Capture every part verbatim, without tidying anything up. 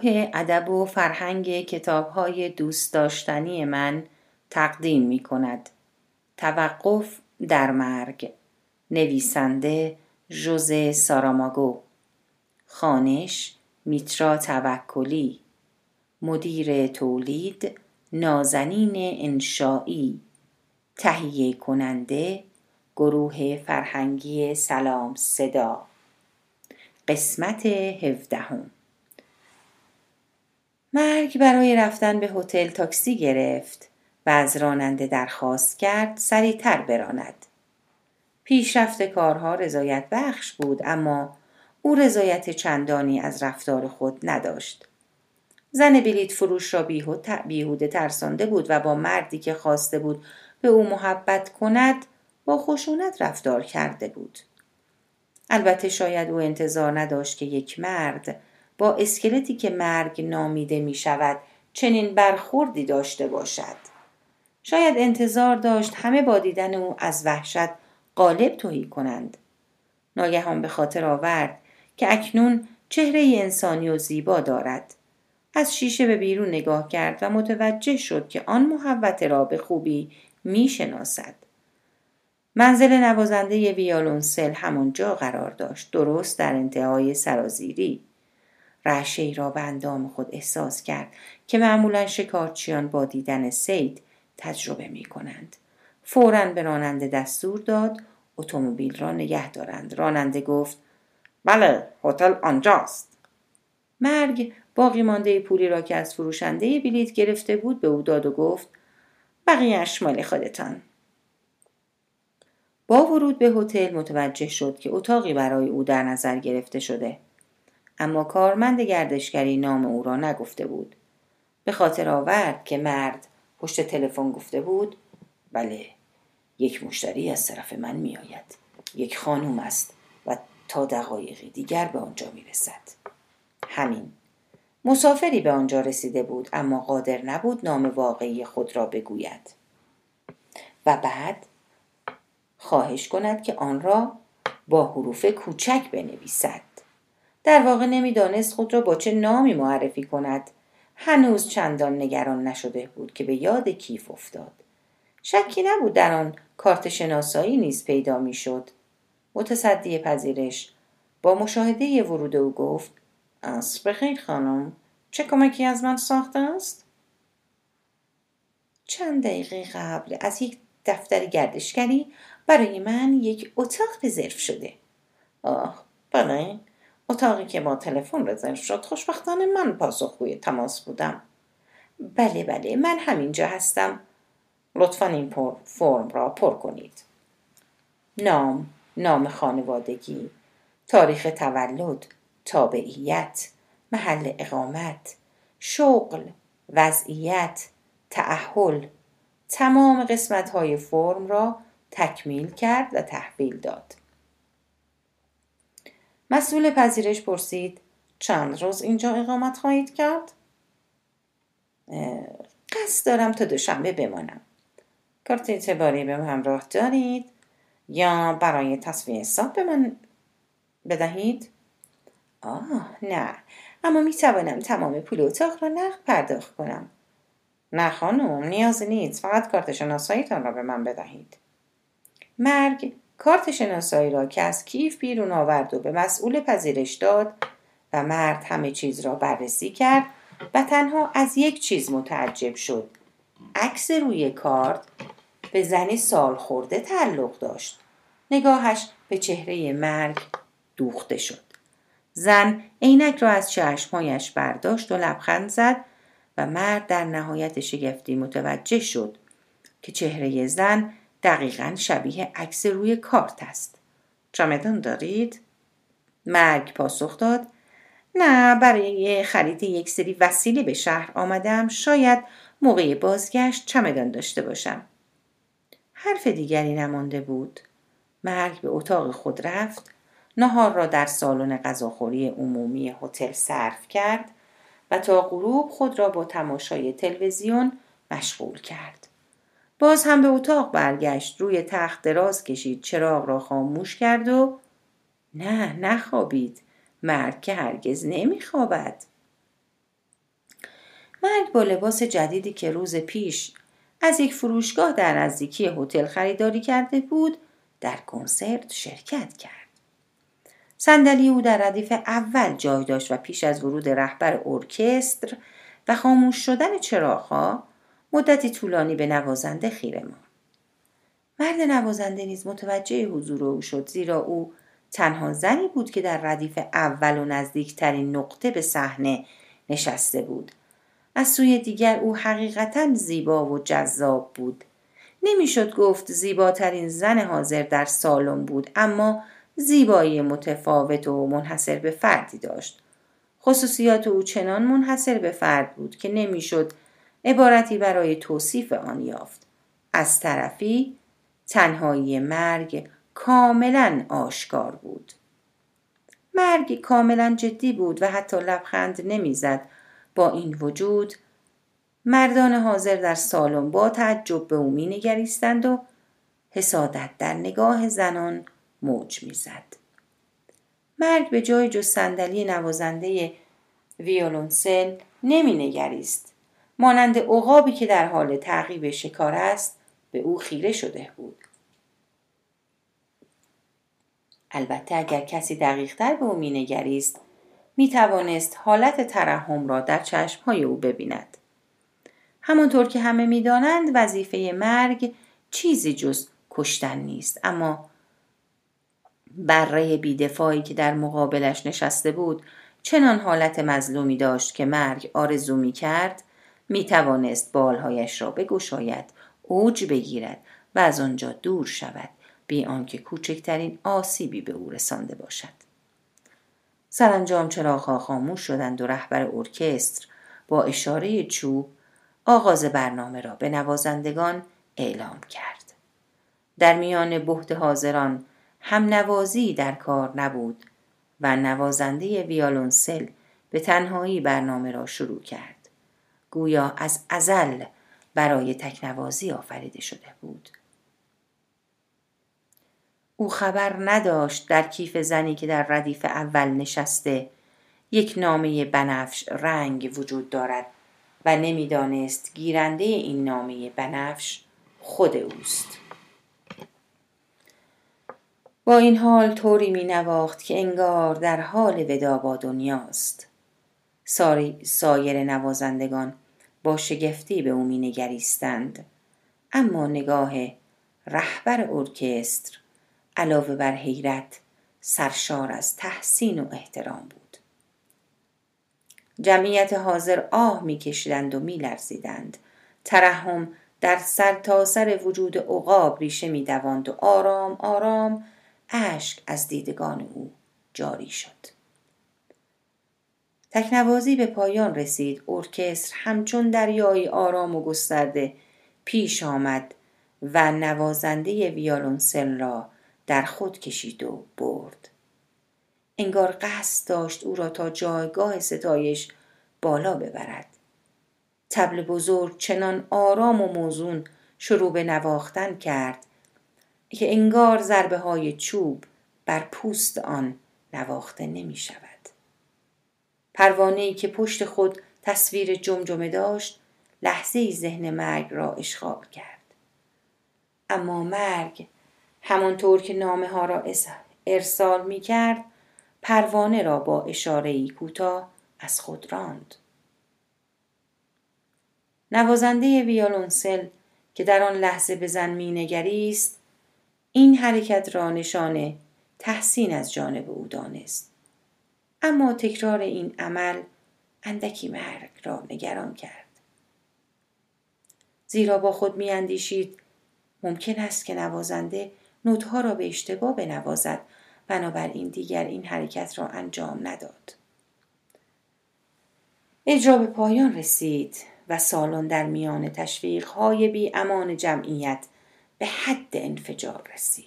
گروه ادب و فرهنگ کتاب‌های دوست داشتنی من تقدیم می‌کند. توقف در مرگ، نویسنده ژوزه ساراماگو، خوانش میترا توکلی، مدیر تولید نازنین انشائی، تهیه کننده گروه فرهنگی سلام صدا. قسمت هفدهم. مرگ برای رفتن به هتل تاکسی گرفت و از راننده درخواست کرد سریع‌تر براند. پیشرفت کارها رضایت بخش بود، اما او رضایت چندانی از رفتار خود نداشت. زن بلیط فروش را بیهوده ترسانده بود و با مردی که خواسته بود به او محبت کند با خشونت رفتار کرده بود. البته شاید او انتظار نداشت که یک مرد با اسکلتی که مرگ نامیده می شود چنین برخوردی داشته باشد. شاید انتظار داشت همه با دیدن او از وحشت غالب تهی کنند. ناگهان به خاطر آورد که اکنون چهره انسانی و زیبا دارد. از شیشه به بیرون نگاه کرد و متوجه شد که آن محوطه را به خوبی می شناسد. منزل نوازنده ی ویولنسل همانجا قرار داشت، درست در انتهای سرازیری. رعشه‌ای را به اندام خود احساس کرد که معمولا شکارچیان با دیدن صید تجربه می کنند. فوراً به راننده دستور داد اتومبیل را نگه دارند. راننده گفت بله، هتل آنجاست. مرگ باقی مانده پولی را که از فروشنده بلیط گرفته بود به او داد و گفت بقیه‌اش مال خودتان. با ورود به هتل متوجه شد که اتاقی برای او در نظر گرفته شده، اما کارمند گردشگری نام او را نگفته بود. به خاطر آورد که مرد پشت تلفن گفته بود بله، یک مشتری از طرف من می آید. یک خانم است و تا دقایقی دیگر به آنجا می رسد. همین. مسافری به آنجا رسیده بود، اما قادر نبود نام واقعی خود را بگوید و بعد خواهش کند که آن را با حروف کوچک بنویسد. در واقع نمیدانست خود را با چه نامی معرفی کند. هنوز چندان نگران نشده بود که به یاد کیف افتاد. شکی نبود در آن کارت شناسایی نیز پیدا میشد. متصدی پذیرش با مشاهده ورود او گفت عصر بخیر خانم، چه کمکی از من ساخته است؟ چند دقیقه قبل از یک دفتر گردشگری برای من یک اتاق رزرو شده. آه بله، اتاقی که با تلفن رزرو شد. خوشبختانه من پاسخگوی تماس بودم. بله بله، من همینجا هستم. لطفاً این فرم را پر کنید. نام، نام خانوادگی، تاریخ تولد، تابعیت، محل اقامت، شغل، وضعیت، تأهل. تمام قسمت‌های فرم را تکمیل کرد و تحویل داد. مسئول پذیرش پرسید چند روز اینجا اقامت خواهید کرد؟ قصد دارم تا دوشنبه بمانم. کارت اعتباری به همراه دارید یا برای تصفیه حساب به من بدهید؟ آه نه، اما می توانم تمام پول اتاق را نقد پرداخت کنم. نه خانم، نیازی نیست، فقط کارت شناساییتان را به من بدهید. مرگ کارت شناسایی را که از کیف بیرون آورد و به مسئول پذیرش داد و مرد همه چیز را بررسی کرد و تنها از یک چیز متعجب شد. عکس روی کارت به زنی سال خورده تعلق داشت. نگاهش به چهره مرگ دوخته شد. زن عینک را از چشمهایش برداشت و لبخند زد و مرد در نهایت شگفتی متوجه شد که چهره زن دقیقاً شبیه عکس روی کارت است. چمدان دارید؟ مرگ پاسخ داد نه، برای خرید یک سری وسیله به شهر آمدم. شاید موقع بازگشت چمدان داشته باشم. حرف دیگری نمانده بود. مرگ به اتاق خود رفت، نهار را در سالن غذاخوری عمومی هتل صرف کرد و تا غروب خود را با تماشای تلویزیون مشغول کرد. باز هم به اتاق برگشت، روی تخت دراز کشید، چراغ را خاموش کرد و نه، نخوابید. مرگ که هرگز نمیخوابد. مرد با لباس جدیدی که روز پیش از یک فروشگاه در نزدیکی هتل خریداری کرده بود در کنسرت شرکت کرد. صندلی او در ردیف اول جای داشت و پیش از ورود رهبر ارکستر و خاموش شدن چراغ‌ها مدتی طولانی به نوازنده خیره ماند. مرد نوازنده نیز متوجه حضور او شد، زیرا او تنها زنی بود که در ردیف اول و نزدیکترین نقطه به صحنه نشسته بود. از سوی دیگر او حقیقتاً زیبا و جذاب بود. نمیشد گفت زیباترین زن حاضر در سالن بود، اما زیبایی متفاوت و منحصر به فردی داشت. خصوصیات او چنان منحصر به فرد بود که نمیشد عبارتی برای توصیف آن یافت. از طرفی تنهایی مرگ کاملا آشکار بود. مرگ کاملا جدی بود و حتی لبخند نمیزد. با این وجود مردان حاضر در سالن با تعجب به او مینگریستند و حسادت در نگاه زنان موج میزد. مرگ به جای جز صندلی نوازنده ویولونسل نمی نگریست. مانند عقابی که در حال تعقیب شکار است به او خیره شده بود. البته اگر کسی دقیق‌تر به او می نگریست می توانست حالت ترحم را در چشم‌های او ببیند. همانطور که همه می دانند وظیفه مرگ چیزی جز کشتن نیست، اما بره بیدفاعی که در مقابلش نشسته بود چنان حالت مظلومی داشت که مرگ آرزو می کرد می توانست بالهایش را بگشاید، اوج بگیرد و از آنجا دور شود بی آنکه کوچکترین آسیبی به او رسانده باشد. سرانجام چراغ‌ها خاموش شدند و رهبر ارکستر با اشاره چوب آغاز برنامه را به نوازندگان اعلام کرد. در میان بهت حاضران هم نوازی در کار نبود و نوازنده ویولنسل به تنهایی برنامه را شروع کرد. گویا از ازل برای تکنوازی آفریده شده بود. او خبر نداشت در کیف زنی که در ردیف اول نشسته یک نامه بنفش رنگ وجود دارد و نمیدانست گیرنده این نامه بنفش خود اوست. با این حال طوری می نواخت که انگار در حال ودا با دنیاست. سایر نوازندگان با شگفتی به او می نگریستند، اما نگاه رهبر ارکستر علاوه بر حیرت سرشار از تحسین و احترام بود. جمعیت حاضر آه می کشیدند و می لرزیدند. ترحم در سر تا سر وجود عقاب ریشه می دواند و آرام آرام اشک از دیدگان او جاری شد. تکنوازی به پایان رسید. ارکستر همچون دریایی آرام و گسترده پیش آمد و نوازنده ویولنسل را در خود کشید و برد. انگار قصد داشت او را تا جایگاه ستایش بالا ببرد. طبل بزرگ چنان آرام و موزون شروع به نواختن کرد که انگار ضربه های چوب بر پوست آن نواخته نمی شود. پروانه‌ای که پشت خود تصویر جمجمه داشت لحظه‌ای ذهن مرگ را اشغال کرد. اما مرگ همانطور که نامه ها را ارسال می کرد پروانه را با اشاره‌ای کوتاه از خود راند. نوازنده ویولنسل که در آن لحظه به زن می نگریست این حرکت را نشانه تحسین از جانب او دانست، اما تکرار این عمل اندکی مرگ را نگران کرد، زیرا با خود می اندیشید ممکن است که نوازنده نوت‌ها را به اشتباه بنوازد، بنابراین دیگر این حرکت را انجام نداد. اجرا به پایان رسید و سالن در میان تشویق‌های بی‌امان جمعیت به حد انفجار رسید.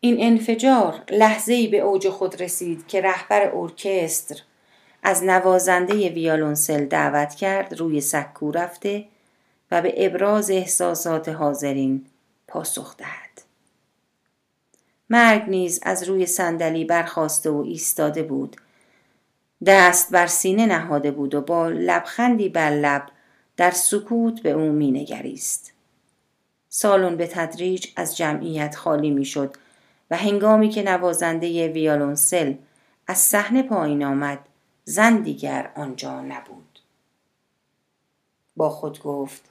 این انفجار لحظه‌ای به اوج خود رسید که رهبر ارکستر از نوازنده ویولنسل دعوت کرد روی سکو رفته و به ابراز احساسات حاضرین پاسخ دهد. مرگ نیز از روی صندلی برخاسته و ایستاده بود دست بر سینه نهاده بود و با لبخندی بر لب در سکوت به او می نگریست. سالن به تدریج از جمعیت خالی می شد و هنگامی که نوازنده ویولنسل از صحنه پایین آمد، زن دیگر آنجا نبود. با خود گفت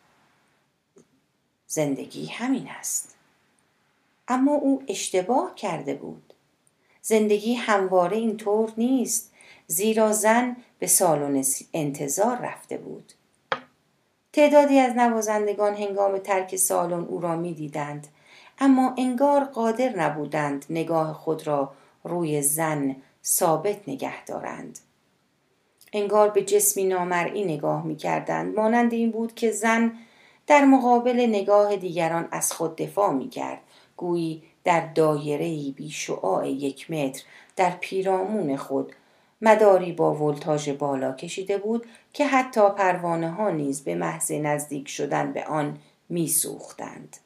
زندگی همین است. اما او اشتباه کرده بود. زندگی همواره اینطور نیست، زیرا زن به سالن انتظار رفته بود. تعدادی از نوازندگان هنگام ترک سالن او را می دیدند، اما انگار قادر نبودند نگاه خود را روی زن ثابت نگه دارند. انگار به جسمی نامرئی نگاه می کردند. مانند این بود که زن در مقابل نگاه دیگران از خود دفاع می کرد، گویی در دایره‌ای بی شعاع یک متر در پیرامون خود مداری با ولتاژ بالا کشیده بود که حتی پروانه ها نیز به محض نزدیک شدن به آن می سوختند.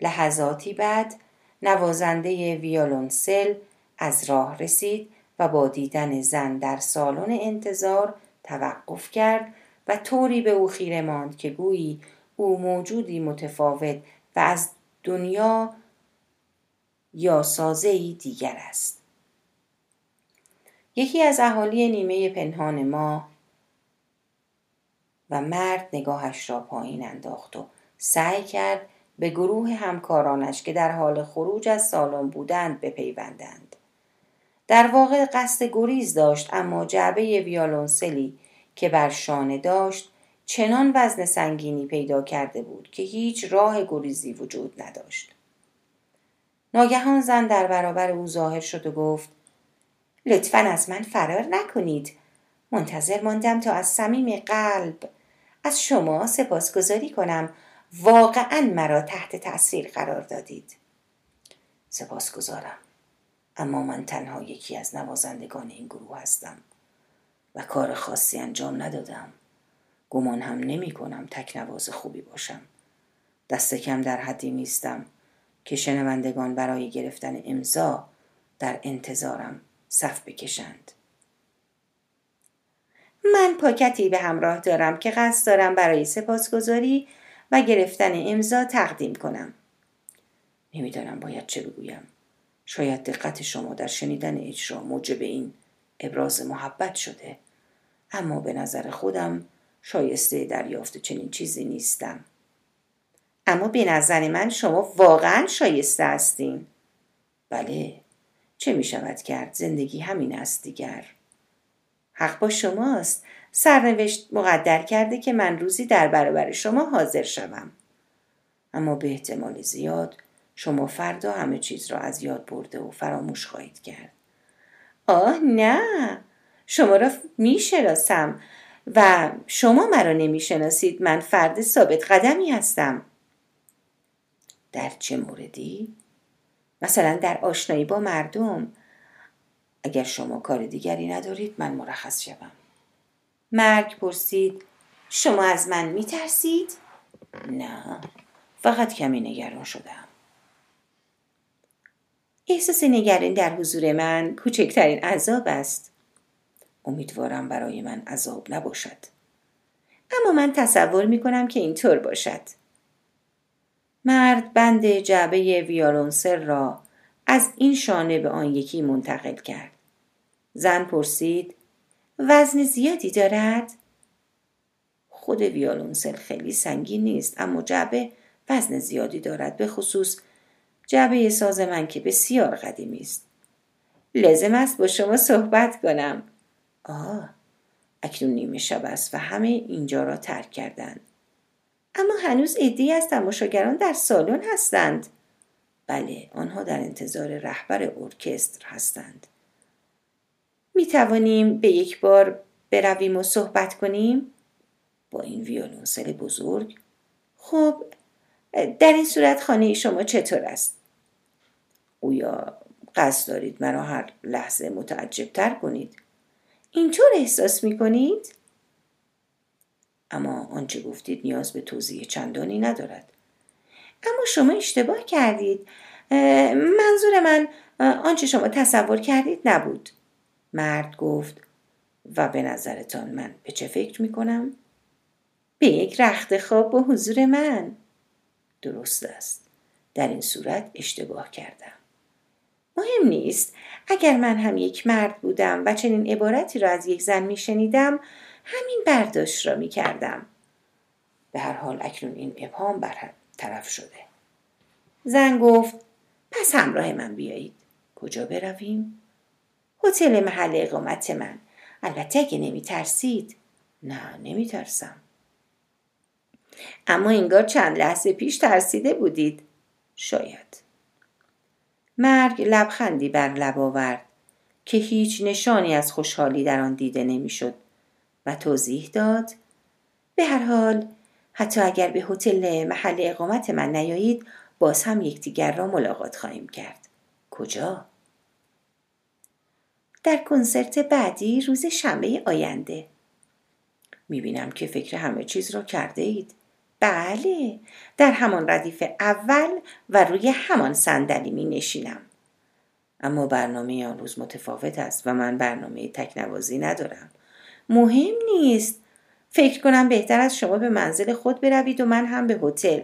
لحظاتی بعد نوازنده ویولنسل از راه رسید و با دیدن زن در سالن انتظار توقف کرد و طوری به او خیره ماند که گویی او موجودی متفاوت و از دنیا یا سازه‌ای دیگر است. یکی از اهالی نیمه پنهان ما و مرد نگاهش را پایین انداخت و سعی کرد به گروه همکارانش که در حال خروج از سالن بودند بپیوندند. در واقع قصد گریز داشت، اما جعبه ویولنسلی که بر شانه داشت چنان وزن سنگینی پیدا کرده بود که هیچ راه گریزی وجود نداشت. ناگهان زن در برابر او ظاهر شد و گفت لطفاً از من فرار نکنید. منتظر ماندم تا از صمیم قلب از شما سپاسگزاری کنم. واقعاً مرا تحت تأثیر قرار دادید. سپاسگزارم، اما من تنها یکی از نوازندگان این گروه هستم و کار خاصی انجام ندادم. گمان هم نمی کنم تک نواز خوبی باشم. دست کم در حدی نیستم که شنوندگان برای گرفتن امضا در انتظارم صف بکشند. من پاکتی به همراه دارم که قصد دارم برای سپاسگزاری و گرفتن امضا تقدیم کنم. نمیدانم باید چه بگویم. شاید دقت شما در شنیدن اجرا موجب این ابراز محبت شده، اما به نظر خودم شایسته دریافت چنین چیزی نیستم. اما به نظر من شما واقعا شایسته هستین. بله، چه می شود کرد؟ زندگی همین است دیگر. حق با شماست. سرنوشت مقدر کرده که من روزی در برابر شما حاضر شوم. اما به احتمال زیاد شما فردا همه چیز را از یاد برده و فراموش خواهید کرد. آه نه، شما را می شناسم و شما مرا نمی شناسید. من فرد ثابت قدمی هستم. در چه موردی؟ مثلا در آشنایی با مردم. اگر شما کار دیگری ندارید من مرخص شوم. مرگ پرسید شما از من می ترسید؟ نه، فقط کمی نگران شدم. احساس نگرانی در حضور من کوچکترین عذاب است. امیدوارم برای من عذاب نباشد. اما من تصور می کنم که اینطور باشد. مرد بند جعبه ویولنسل را از این شانه به آن یکی منتقل کرد. زن پرسید وزن زیادی دارد؟ خود ویولنسل خیلی سنگین نیست، اما جعبه وزن زیادی دارد، به خصوص جعبه ساز من که بسیار قدیمی است. لازم است با شما صحبت کنم. آه، اکنون نیمه شب است و همه اینجا را ترک کردند. اما هنوز عده‌ای از تماشاگران در سالن هستند. بله، آنها در انتظار رهبر ارکستر هستند. می توانیم به یک بار برویم و صحبت کنیم؟ با این ویولنسل بزرگ؟ خب، در این صورت خانه شما چطور است؟ گویا قصد دارید مرا هر لحظه متعجبتر کنید. اینطور احساس می کنید؟ اما آنچه گفتید نیاز به توضیح چندانی ندارد. اما شما اشتباه کردید. منظور من آنچه شما تصور کردید نبود. مرد گفت و به نظرتان من به چه فکر میکنم؟ به یک رخت خواب با حضور من. درست است. در این صورت اشتباه کردم. مهم نیست. اگر من هم یک مرد بودم و چنین عبارتی را از یک زن می شنیدم، همین برداشت را می کردم. به هر حال اکنون این ابهام برطرف شده. زن گفت پس همراه من بیایید. کجا برویم؟ هتل محل اقامت من. البته اگه نمی ترسید. نه نمی ترسم. اما انگار چند لحظه پیش ترسیده بودید. شاید. مرگ لبخندی بر لب آورد که هیچ نشانی از خوشحالی در آن دیده نمیشد و توضیح داد به هر حال حتی اگر به هتل محل اقامت من نیایید باز هم یکدیگر را ملاقات خواهیم کرد. کجا؟ در کنسرت بعدی روز شنبه آینده. میبینم که فکر همه چیز را کرده اید. بله، در همان ردیف اول و روی همان صندلی می نشینم. اما برنامه آن روز متفاوت است و من برنامه تکنوازی ندارم. مهم نیست. فکر کنم بهتر است شما به منزل خود بروید و من هم به هتل.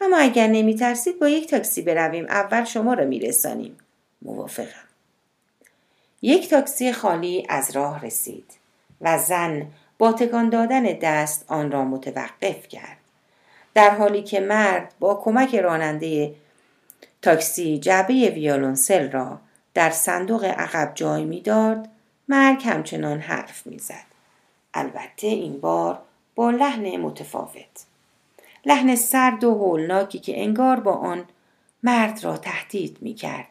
اما اگر نمی ترسید با یک تاکسی برویم. اول شما را می رسانیم. موافقم. یک تاکسی خالی از راه رسید و زن با تکان دادن دست آن را متوقف کرد. در حالی که مرد با کمک راننده تاکسی جعبه ویولنسل را در صندوق عقب جای می‌داد، مرگ همچنان حرف می‌زد. البته این بار با لحن متفاوت. لحن سرد و هولناکی که انگار با آن مرد را تهدید می‌کرد.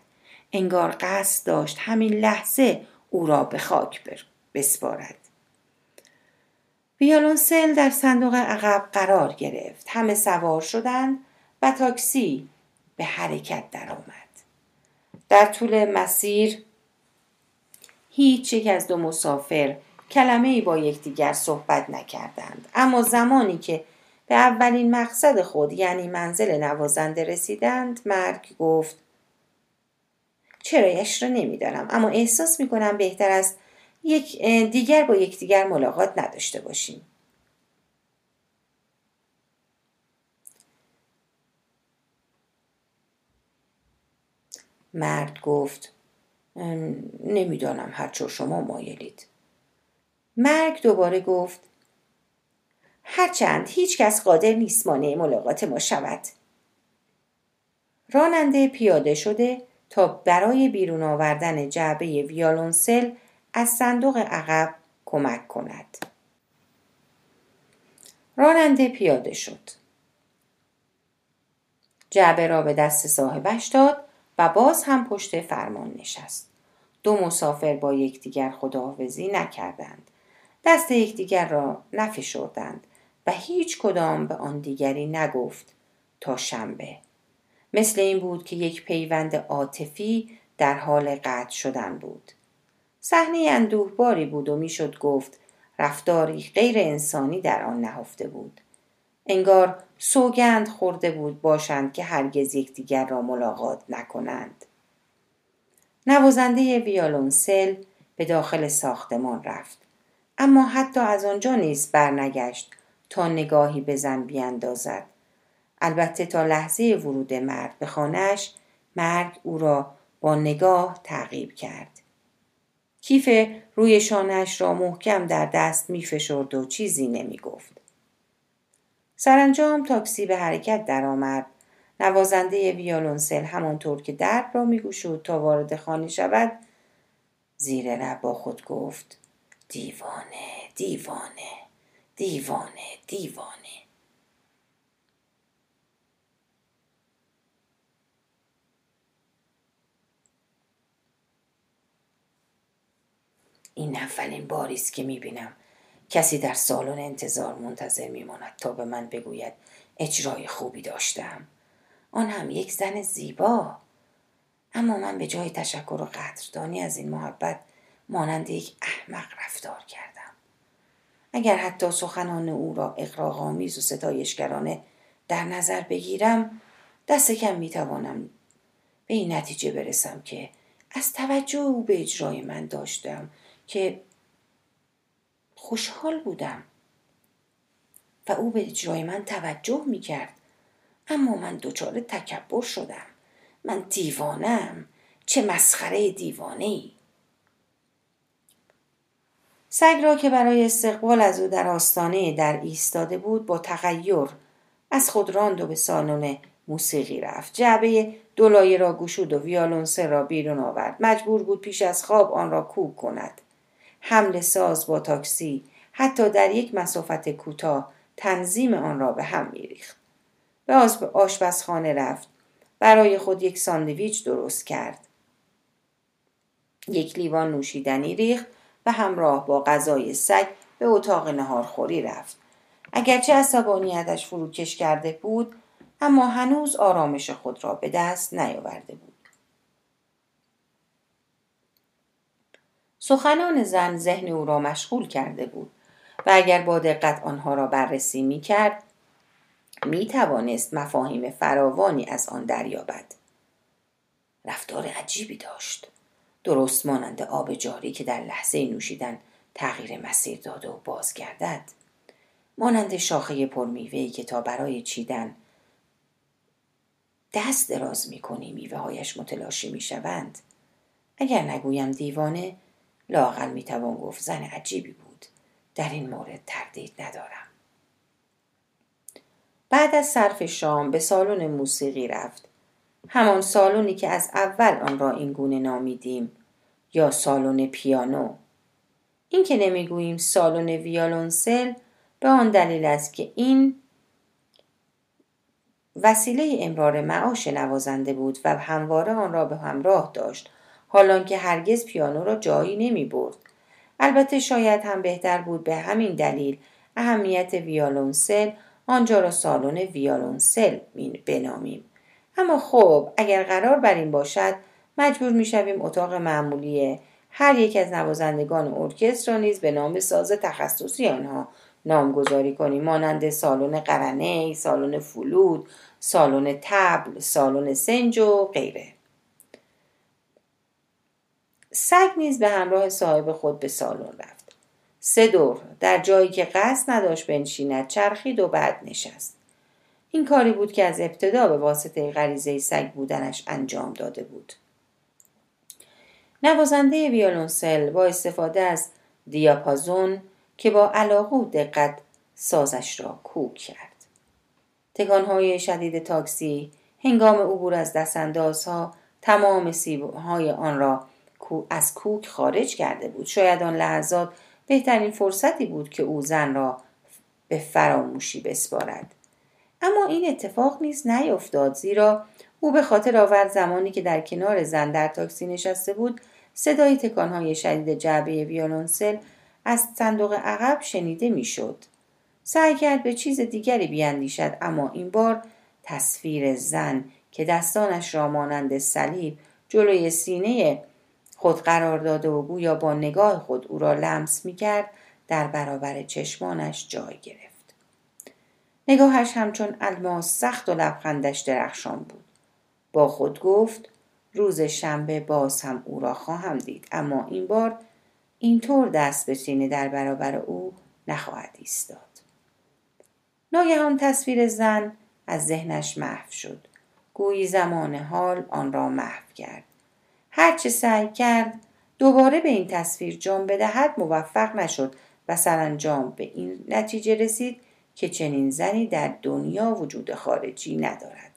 انگار قصد داشت همین لحظه او را به خاک بسپارد. ویولنسل در صندوق عقب قرار گرفت. همه سوار شدند و تاکسی به حرکت درآمد. در طول مسیر هیچ یک از دو مسافر کلمه‌ای با یکدیگر صحبت نکردند. اما زمانی که به اولین مقصد خود یعنی منزل نوازنده رسیدند، مرگ گفت چرایش را نمی‌دارم اما احساس می‌کنم بهتر است یک دیگر با یک دیگر ملاقات نداشته باشیم. مرد گفت نمیدانم هرچه شما مایلید. مرد دوباره گفت هرچند هیچ کس قادر نیست مانع ملاقات ما شود. راننده پیاده شده تا برای بیرون آوردن جعبه ویولنسل از صندوق عقب کمک کند. راننده پیاده شد. جعبه را به دست صاحبش داد و باز هم پشت فرمان نشست. دو مسافر با یکدیگر خداحافظی نکردند. دست یکدیگر را نفشردند و هیچ کدام به آن دیگری نگفت تا شنبه. مثل این بود که یک پیوند عاطفی در حال قطع شدن بود. صحنه اندوهباری بود و میشد گفت رفتاری غیر انسانی در آن نهفته بود. انگار سوگند خورده بود باشند که هرگز یکدیگر را ملاقات نکنند. نوازنده ویولنسل به داخل ساختمان رفت، اما حتی از آنجا نیز برنگشت تا نگاهی به زن بیاندازد. البته تا لحظه ورود مرد به خانه‌اش، مرد او را با نگاه تعقیب کرد. کیف روی شانه‌اش را محکم در دست می‌فشرد و چیزی نمی‌گفت. سرانجام تاکسی به حرکت درآمد. نوازنده ویولنسل همانطور که درب را می‌گشود تا وارد خانه شود، زیر لب با خود گفت: دیوانه، دیوانه، دیوانه، دیوانه. این اولین باری است که میبینم کسی در سالن انتظار منتظر میماند تا به من بگوید اجرای خوبی داشتم. آن هم یک زن زیبا. اما من به جای تشکر و قدردانی از این محبت مانند یک احمق رفتار کردم. اگر حتی سخنان او را اغراق‌آمیز و ستایشگرانه در نظر بگیرم، دست کم میتوانم به این نتیجه برسم که از توجه او به اجرای من داشتم که خوشحال بودم و او به اجرای من توجه می کرد. اما من دچار تکبر شدم. من دیوانم. چه مسخره دیوانه‌ای! سگ را که برای استقبال از او در آستانه در ایستاده بود با تغییر از خود راند و به سالن موسیقی رفت. جعبه دولایه را گشود و ویالونسه را بیرون آورد. مجبور بود پیش از خواب آن را کوک کند. حمل ساز با تاکسی حتی در یک مسافت کوتاه تنظیم آن را به هم می‌ریخت. به آشپزخانه رفت. برای خود یک ساندویچ درست کرد. یک لیوان نوشیدنی ریخت و همراه با غذای سگ به اتاق نهارخوری رفت. اگرچه عصبانیتش فروکش کرده بود، اما هنوز آرامش خود را به دست نیاورده بود. سخنان زن ذهن او را مشغول کرده بود و اگر با دقت آنها را بررسی می کرد، می توانست مفاهیم فراوانی از آن دریابد. رفتار عجیبی داشت، درست مانند آب جاری که در لحظه نوشیدن تغییر مسیر داده و بازگردد، مانند شاخه پرمیوه‌ای که تا برای چیدن دست دراز می‌کنی میوه‌هایش متلاشی می‌شوند. اگر نگویم دیوانه، لااقل می‌توان گفت زن عجیبی بود. در این مورد تردید ندارم. بعد از صرف شام به سالن موسیقی رفت. همان سالونی که از اول آن را این گونه نامیدیم، یا سالن پیانو. این که نمیگوییم سالن ویالونسل به آن دلیل است که این وسیله امرار معاش نوازنده بود و همواره آن را به همراه داشت، حالان که هرگز پیانو را جایی نمی برد. البته شاید هم بهتر بود به همین دلیل اهمیت ویالونسل آنجا را سالن ویالونسل بنامیم. اما خب اگر قرار بر این باشد مجبور می شویم اتاق معمولی هر یک از نوازندگان ارکستر را نیز به نام ساز تخصصی آنها نامگذاری کنیم، مانند سالن قرنه، سالن فلوت، سالن طبل، سالن سنج و غیره. سگ نیز به همراه صاحب خود به سالن رفت. سه دور در جایی که قصد نداشت بنشیند چرخید و بعد نشست. این کاری بود که از ابتدا به واسطه غریزه سگ بودنش انجام داده بود. نوازنده ویولونسل با استفاده از دیاپازون که با علاقه و دقت سازش را کوک کرد. تکانهای شدید تاکسی هنگام عبور از دستاندازها تمام سیب‌های آن را از کوک خارج کرده بود. شاید آن لحظات بهترین فرصتی بود که او زن را به فراموشی بسپارد. اما این اتفاق نیز نیفتاد، زیرا او به خاطر آورد زمانی که در کنار زن در تاکسی نشسته بود صدای تکانهای شدید جعبه ویولونسل از صندوق عقب شنیده میشد. سعی کرد به چیز دیگری بیاندیشد، اما این بار تصویر زن که دستانش را مانند صلیب جلوی سینه خود قرار داده و گویا با نگاه خود او را لمس می‌کرد در برابر چشمانش جای گرفت. نگاهش همچون الماس سخت و لبخندش درخشان بود. با خود گفت روز شنبه باز هم او را خواهم دید، اما این بار اینطور دست به سینه در برابر او نخواهد ایستاد. ناگهان تصویر زن از ذهنش محو شد. گویی زمان حال آن را محو کرد. هرچه سعی کرد دوباره به این تصویر جان بدهد موفق نشد و سرانجام به این نتیجه رسید که چنین زنی در دنیا وجود خارجی ندارد.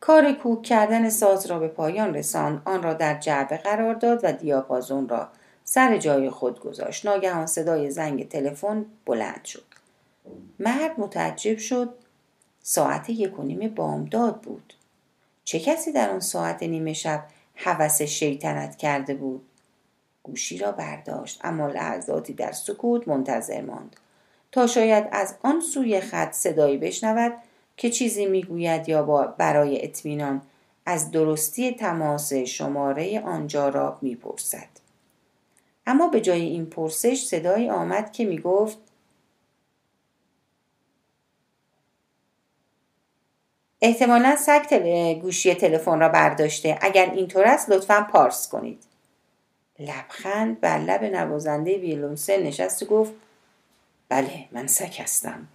کار کوک کردن ساز را به پایان رساند، آن را در جعبه قرار داد و دیاپازون را سر جای خود گذاشت. ناگهان صدای زنگ تلفن بلند شد. مرد متعجب شد. ساعت یک و نیم بامداد بود. چه کسی در آن ساعت نیمه شب هوس شیطنت کرده بود؟ گوشی را برداشت، اما لحظاتی در سکوت منتظر ماند تا شاید از آن سوی خط صدایی بشنود که چیزی میگوید یا با برای اطمینان از درستی تماس شماره آنجا را میپرسد. اما به جای این پرسش صدایی آمد که میگفت احتمالاً سگ تل... گوشی تلفن را برداشته. اگر اینطور است لطفاً پارس کنید. لبخند بر لب نوازنده ویولنسل نشست و گفت بله من سک هستم،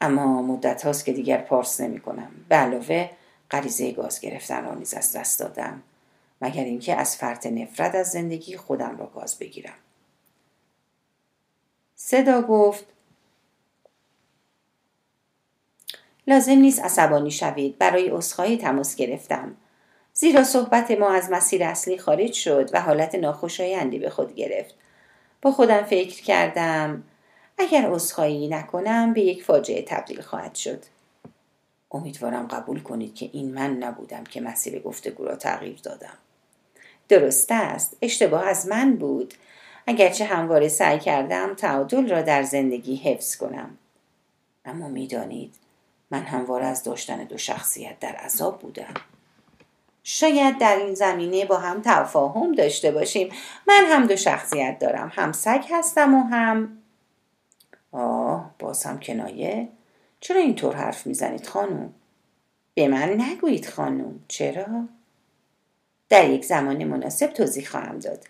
اما مدت هاست که دیگر پارس نمی کنم. به علاوه غریزه گاز گرفتن را نیز از دست دادم، مگر اینکه از فرط نفرت از زندگی خودم را گاز بگیرم. صدا گفت لازم نیست عصبانی شوید، برای عذرخواهی تماس گرفتم، زیرا صحبت ما از مسیر اصلی خارج شد و حالت ناخوشایندی به خود گرفت. با خودم فکر کردم اگر عذرخواهی نکنم به یک فاجعه تبدیل خواهد شد. امیدوارم قبول کنید که این من نبودم که مسیر گفتگو را تغییر دادم. درست است، اشتباه از من بود، اگرچه همواره سعی کردم تعادل را در زندگی حفظ کنم. اما میدانید من همواره از داشتن دو شخصیت در عذاب بودم. شاید در این زمینه با هم تفاهم داشته باشیم. من هم دو شخصیت دارم، هم سگ هستم و هم... آه باز هم کنایه؟ چرا اینطور حرف میزنید خانم؟ به من نگویید خانم. چرا؟ در یک زمان مناسب توضیح خواهم داد.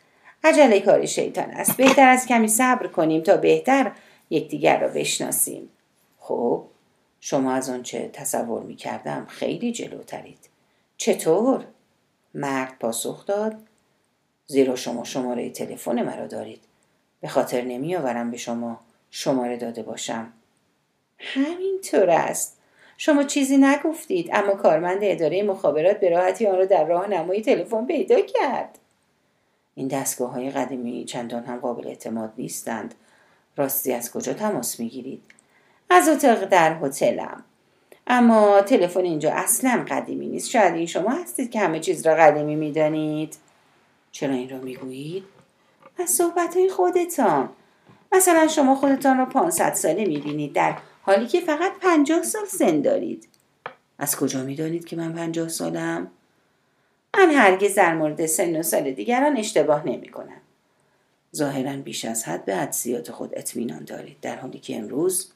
عجله کار شیطان است. بهتر از کمی صبر کنیم تا بهتر یکدیگر را بشناسیم. خب شما از آنچه تصور میکردم خیلی جلوترید. چطور؟ مرد پاسخ داد زیرا شما شماره تلفن مرا دارید. به خاطر نمیآورم به شما شماره داده باشم. همینطور است، شما چیزی نگفتید اما کارمند اداره مخابرات به راحتی آن را در راهنمای تلفن پیدا کرد. این دستگاه‌های قدیمی چندان هم قابل اعتماد نیستند. راستی از کجا تماس میگیرید؟ از اتاق در هتلم، اما تلفن اینجا اصلا قدیمی نیست. شاید این شما هستید که همه چیز را قدیمی میدانید. چرا این را میگویید؟ از صحبت‌های خودتان. مثلا شما خودتان را پانصد ساله میبینید در حالی که فقط پنجاه سال سن دارید. از کجا میدانید که من پنجاه سالم؟ من هرگز در مورد سن و سال دیگران اشتباه نمی کنم. ظاهراً بیش از حد به حدسیات خود اطمینان دارید، در حالی که امروز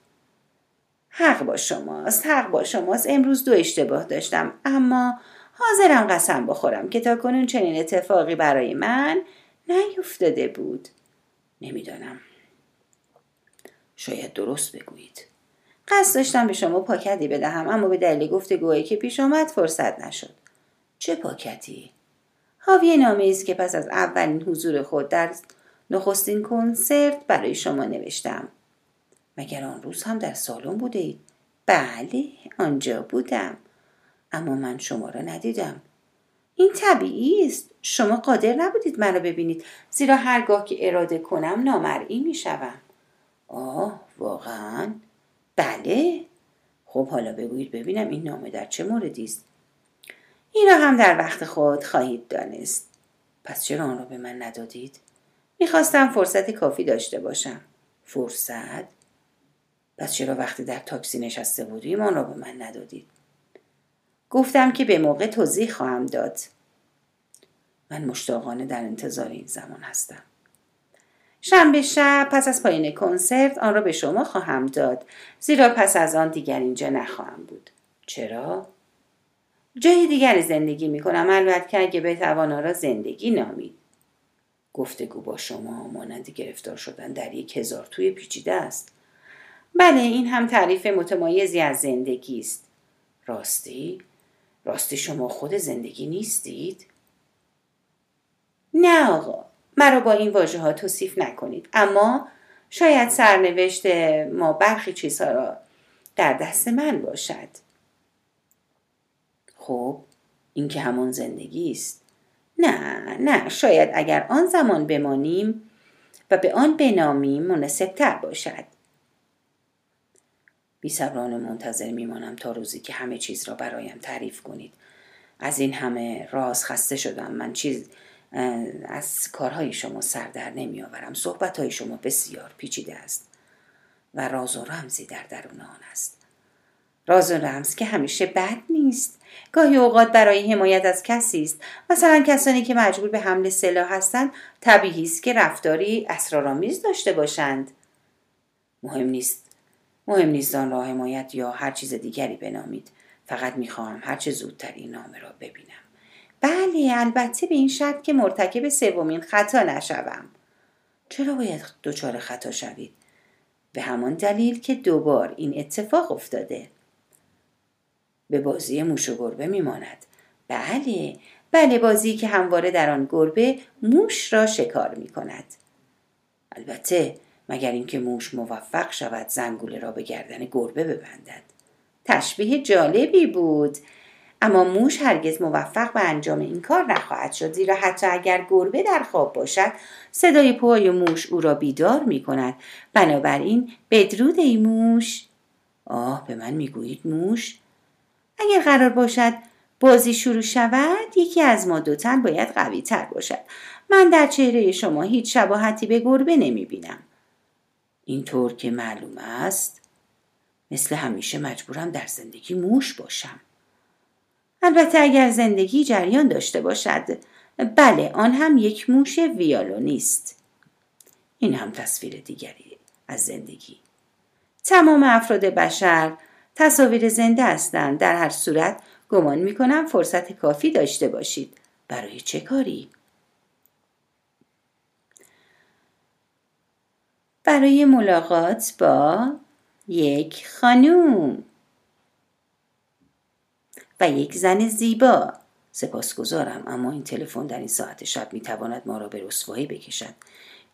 حق با شماست، حق با شماست. امروز دو اشتباه داشتم، اما حاضرم قسم بخورم که تا کنون چنین اتفاقی برای من نیفتاده بود. نمیدانم. شاید درست بگویید. قصد داشتم به شما پاکتی بدهم، اما به دلیل گفتگویی که پیش آمد فرصت نشد. چه پاکتی؟ حاوی نامه‌ای است که پس از اولین حضور خود در نخستین کنسرت برای شما نوشتم. مگر آن روز هم در سالن بوده اید؟ بله، آنجا بودم، اما من شما را ندیدم. این طبیعی است. شما قادر نبودید مرا ببینید، زیرا هرگاه که اراده کنم نامرئی می‌شوم. آه، واقعاً؟ بله. خب حالا بگویید ببینم این نامه در چه موردی است؟ این را هم در وقت خود خواهید دانست. پس چرا آن را به من ندادید؟ میخواستم فرصت کافی داشته باشم. فرصت؟ پس چرا وقتی در تاکسی نشسته بودیم آن را به من ندادید؟ گفتم که به موقع توضیح خواهم داد. من مشتاقانه در انتظار این زمان هستم. شنبه شب پس از پایان کنسرت آن را به شما خواهم داد، زیرا پس از آن دیگر اینجا نخواهم بود. چرا؟ جای دیگری زندگی می کنم، البته که اگه بتوان آن را زندگی نامید. گفتگو با شما مانند گرفتار شدن در یک هزار توی پیچیده است. بله، این هم تعریف متمایزی از زندگی است. راستی؟ راستی شما خود زندگی نیستید؟ نه آقا، مرا با این واژه ها توصیف نکنید، اما شاید سرنوشت ما برخی چیزها را در دست من باشد. خب این که همان زندگی است. نه نه، شاید اگر آن زمان بمانیم و به آن بنامیم مناسب تر باشد. بی‌صبرانه منتظر میمانم تا روزی که همه چیز را برایم تعریف کنید. از این همه راز خسته شدم. من چیز از کارهای شما سر در نمی آورم. صحبتهای شما بسیار پیچیده است و راز و رمزی در درون آن است. راز و رمز که همیشه بد نیست. گاهی اوقات برای حمایت از کسی است. مثلا کسانی که مجبور به حمل سلاح هستند طبیعی است که رفتاری اسرارآمیز داشته باشند. مهم نیست مهم نیست آن را حمایت یا هر چیز دیگری بنامید. فقط میخواهم هر چه زودتر این نامه را ببینم. بله، البته به این شرط که مرتکب سومین خطا نشوم. چرا باید دچار خطا شوید؟ به همان دلیل که دوبار این اتفاق افتاده. به بازی موش و گربه میماند. بله، بله، بازی که همواره در آن گربه موش را شکار میکند. البته مگر اینکه موش موفق شود زنگوله را به گردن گربه ببندد. تشبیه جالبی بود، اما موش هرگز موفق به انجام این کار نخواهد شد، زیرا حتی اگر گربه در خواب باشد صدای پوهای موش او را بیدار می کند. بنابراین بدرود ای موش. آه، به من می گویید موش؟ اگر قرار باشد بازی شروع شود یکی از ما دو تن باید قوی تر باشد. من در چهره شما هیچ شباهتی به گربه نمی بینم. اینطور که معلوم است مثل همیشه مجبورم در زندگی موش باشم. البته اگر زندگی جریان داشته باشد. بله، آن هم یک موش ویولونیست. این هم تصویر دیگری از زندگی. تمام افراد بشر تصاویر زنده هستند. در هر صورت گمان میکنم فرصت کافی داشته باشید. برای چه کاری؟ برای ملاقات با یک خانوم و یک زن زیبا. سپاسگزارم، اما این تلفن در این ساعت شب میتواند ما را به رسوایی بکشد.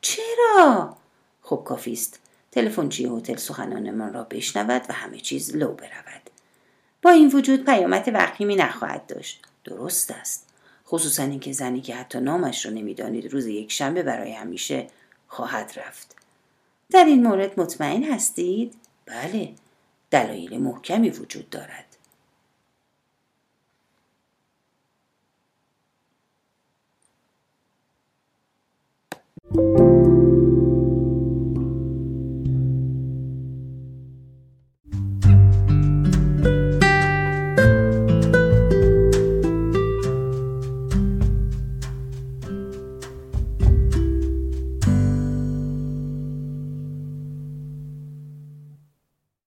چرا؟ خب کافی است تلفنچی هتل سخنان من را بشنود و همه چیز لو برود. با این وجود پیامت وخیمی نخواهد داشت. درست است، خصوصا اینکه زنی که حتی نامش را نمیدانید روز یک شنبه برای همیشه خواهد رفت. در این مورد مطمئن هستید؟ بله، دلایل محکمی وجود دارد. Thank you.